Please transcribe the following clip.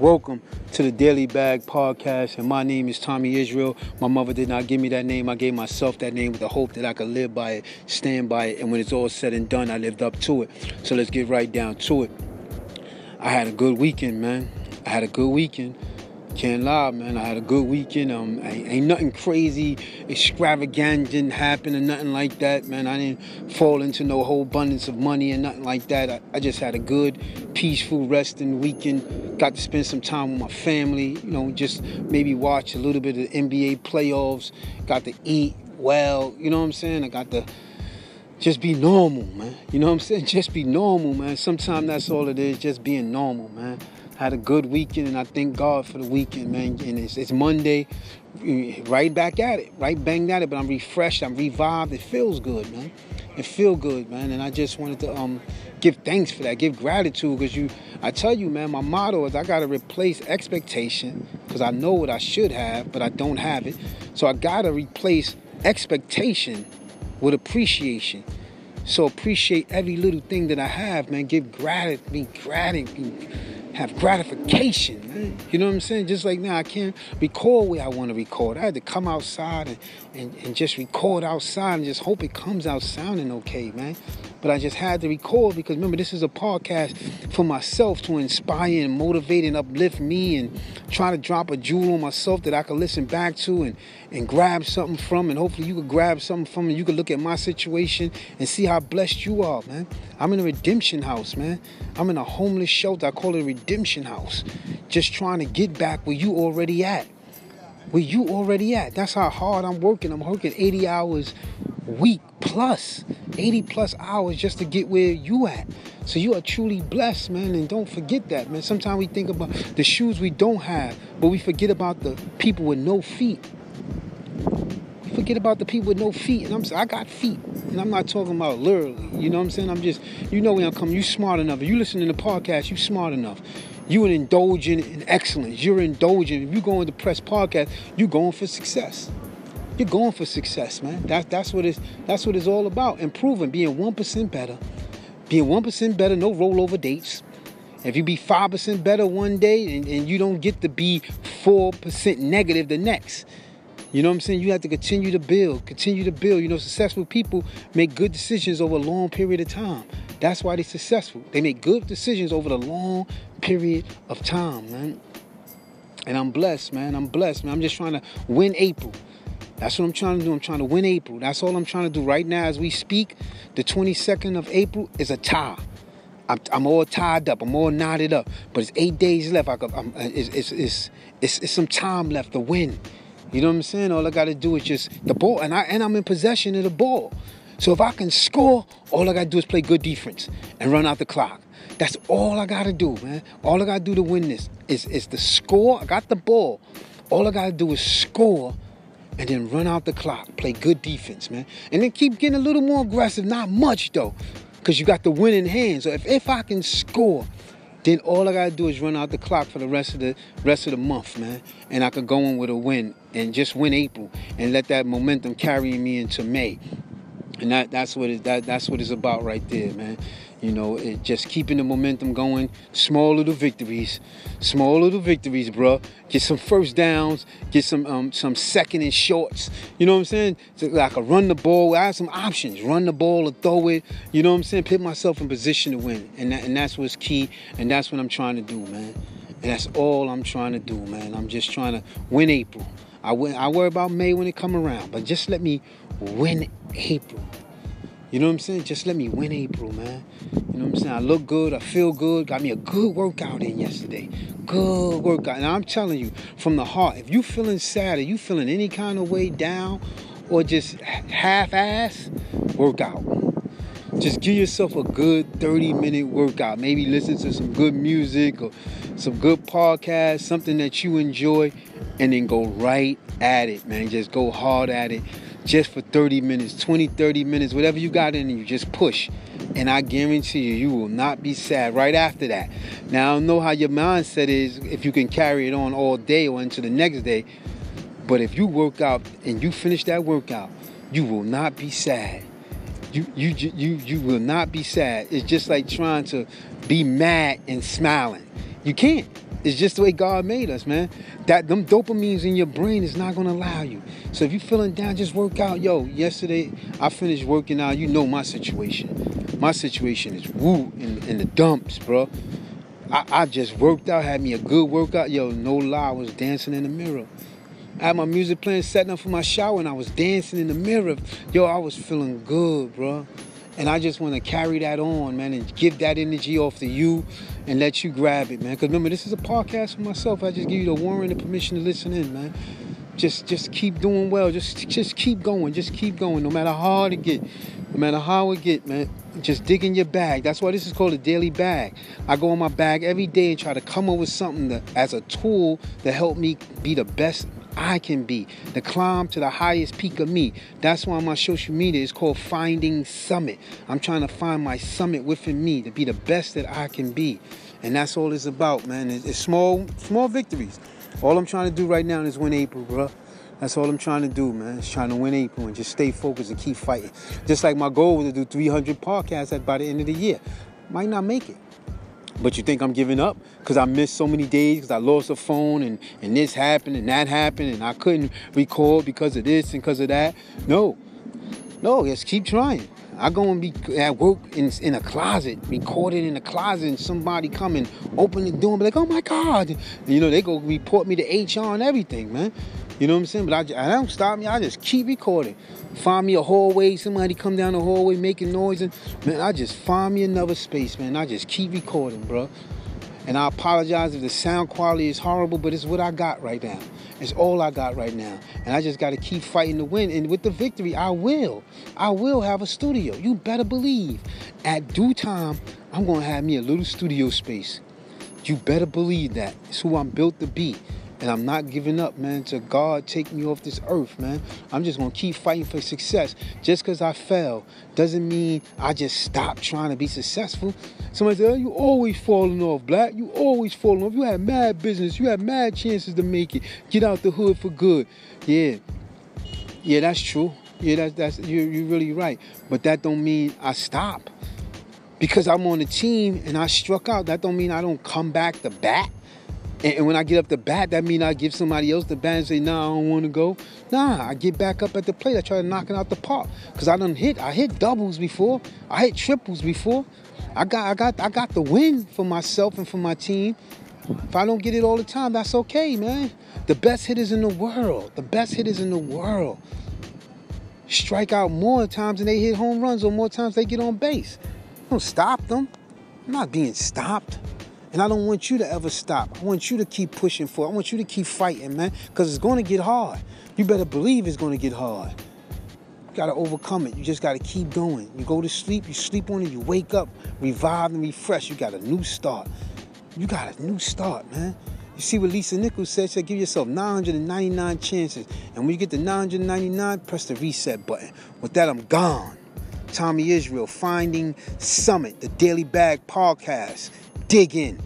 Welcome to the Daily Bag Podcast, and my name is Thomie Israel. My mother did not give me that name. I gave myself that name with the hope that I could live by it, stand by it, and when it's all said and done, I lived up to it. So let's get right down to it. I had a good weekend, man. Can't lie, man. I had a good weekend. Ain't nothing crazy, extravagant happened or nothing like that, man. I didn't fall into no whole abundance of money and nothing like that. I just had a good, peaceful, resting weekend. Got to spend some time with my family. You know, just maybe watch a little bit of the NBA playoffs. Got to eat well. You know what I'm saying? I got to just be normal, man. You know what I'm saying? Just be normal, man. Sometimes that's all it is, just being normal, man. Had a good weekend, and I thank God for the weekend, man. And it's Monday, right back at it, right banged at it. But I'm refreshed, I'm revived. It feels good, man. And I just wanted to give thanks for that, give gratitude, because I tell you, man, my motto is I gotta replace expectation, because I know what I should have, but I don't have it. So I gotta replace expectation with appreciation. So appreciate every little thing that I have, man. Give gratitude. Have gratification, man. You know what I'm saying? Just like now, I can't record where I want to record. I had to come outside and just record outside and just hope it comes out sounding okay, man. But I just had to record because, remember, this is a podcast for myself to inspire and motivate and uplift me and try to drop a jewel on myself that I can listen back to and grab something from. And hopefully you could grab something from and you could look at my situation and see how blessed you are, man. I'm in a redemption house, man. I'm in a homeless shelter. I call it a redemption house. Just trying to get back where you already at. That's how hard I'm working. I'm working 80 hours a week plus, 80 plus hours just to get where you at. So you are truly blessed, man, and don't forget that, man. Sometimes we think about the shoes we don't have, but we forget about the people with no feet. And I'm saying, I got feet. And I'm not talking about literally. You know what I'm saying? I'm just, you know where I'm coming. You smart enough. If you listen to the podcast, you smart enough. You an indulgent in excellence. You're indulgent. If you go into press podcast, you're going for success. You're going for success, man. That's what it's all about. Improving, being 1% better. No rollover dates. If you be 5% better one day and you don't get to be 4% negative the next. You know what I'm saying? You have to continue to build. You know, successful people make good decisions over a long period of time. That's why they're successful. They make good decisions over the long period of time, man. And I'm blessed, man. I'm just trying to win April. That's what I'm trying to do. I'm trying to win April. That's all I'm trying to do right now as we speak. The 22nd of April is a tie. I'm all tied up. I'm all knotted up. But it's 8 days left. It's some time left to win. You know what I'm saying? All I got to do is just the ball. And I'm in possession of the ball. So if I can score, all I got to do is play good defense and run out the clock. That's all I got to do, man. All I got to do to win this is to score. I got the ball. All I got to do is score and then run out the clock. Play good defense, man. And then keep getting a little more aggressive. Not much, though, because you got the win in hand. So if I can score, then all I gotta do is run out the clock for the rest of the month, man. And I could go in with a win and just win April and let that momentum carry me into May. And that's what it's about right there, man. You know, just keeping the momentum going. Small little victories, bro. Get some first downs. Get some second and shorts. You know what I'm saying? So I can run the ball. I have some options. Run the ball or throw it. You know what I'm saying? Put myself in position to win. And that's what's key. And that's what I'm trying to do, man. And that's all I'm trying to do, man. I'm just trying to win April. I worry about May when it come around. But just let me win April. You know what I'm saying? Just let me win April, man. You know what I'm saying? I look good. I feel good. Got me a good workout in yesterday. Good workout. And I'm telling you, from the heart, if you feeling sad or you feeling any kind of way down or just half-ass, workout. Just give yourself a good 30-minute workout. Maybe listen to some good music or some good podcast, something that you enjoy, and then go right at it, man. Just go hard at it. Just for 30 minutes, 20, 30 minutes, whatever you got in you, just push. And I guarantee you will not be sad right after that. Now, I don't know how your mindset is, if you can carry it on all day or into the next day. But if you work out and you finish that workout, you will not be sad. You will not be sad. It's just like trying to be mad and smiling. You can't. It's just the way God made us, man. That them dopamines in your brain is not going to allow you. So if you're feeling down, just work out. Yo, yesterday I finished working out. You know my situation. My situation is woo in the dumps, bro. I just worked out, had me a good workout. Yo, no lie, I was dancing in the mirror. I had my music playing, setting up for my shower, and I was dancing in the mirror. Yo, I was feeling good, bro. And I just want to carry that on, man, and give that energy off to you and let you grab it, man. Because remember, this is a podcast for myself. I just give you the warrant and the permission to listen in, man. Just keep doing well. Just keep going. Just keep going. No matter how hard it get, no matter how it get, man, just dig in your bag. That's why this is called a daily bag. I go in my bag every day and try to come up with something that, as a tool to help me be the best I can be, to climb to the highest peak of me. That's why my social media is called Finding Summit. I'm trying to find my summit within me to be the best that I can be. And that's all it's about, man. It's small victories. All I'm trying to do right now is win April, bro. That's all I'm trying to do, man. Just trying to win April and just stay focused and keep fighting. Just like my goal was to do 300 podcasts by the end of the year. Might not make it. But you think I'm giving up because I missed so many days because I lost a phone and this happened and that happened and I couldn't record because of this and because of that. No, just keep trying. I go and be at work in a closet, recording in a closet, and somebody come and open the door and be like, oh my God. And, you know, they go report me to HR and everything, man. You know what I'm saying? But I don't stop me. I just keep recording. Find me a hallway. Somebody come down the hallway making noise. And, man, I just find me another space, man. I just keep recording, bro. And I apologize if the sound quality is horrible, but it's what I got right now. It's all I got right now. And I just got to keep fighting to win. And with the victory, I will have a studio. You better believe. At due time, I'm going to have me a little studio space. You better believe that. It's who I'm built to be. And I'm not giving up, man. To God, take me off this earth, man. I'm just going to keep fighting for success. Just because I fell doesn't mean I just stop trying to be successful. Somebody said, oh, you always falling off, Black. You always falling off. You had mad business. You had mad chances to make it. Get out the hood for good. Yeah. Yeah, that's true. Yeah, that's you're really right. But that don't mean I stop. Because I'm on a team and I struck out, that don't mean I don't come back to bat. And when I get up the bat, that means I give somebody else the bat and say, nah, I don't want to go. Nah, I get back up at the plate. I try to knock it out the park because I done hit. I hit doubles before. I hit triples before. I got the win for myself and for my team. If I don't get it all the time, that's okay, man. The best hitters in the world. The best hitters in the world strike out more times than they hit home runs or more times they get on base. Don't stop them. I'm not being stopped. And I don't want you to ever stop. I want you to keep pushing for it. I want you to keep fighting, man, because it's going to get hard. You better believe it's going to get hard. You got to overcome it. You just got to keep going. You go to sleep. You sleep on it. You wake up, revived and refreshed. You got a new start. You got a new start, man. You see what Lisa Nichols said? She said, give yourself 999 chances. And when you get to 999, press the reset button. With that, I'm gone. Thomie Israel, Finding Summit, the Daily Bag Podcast. Dig in.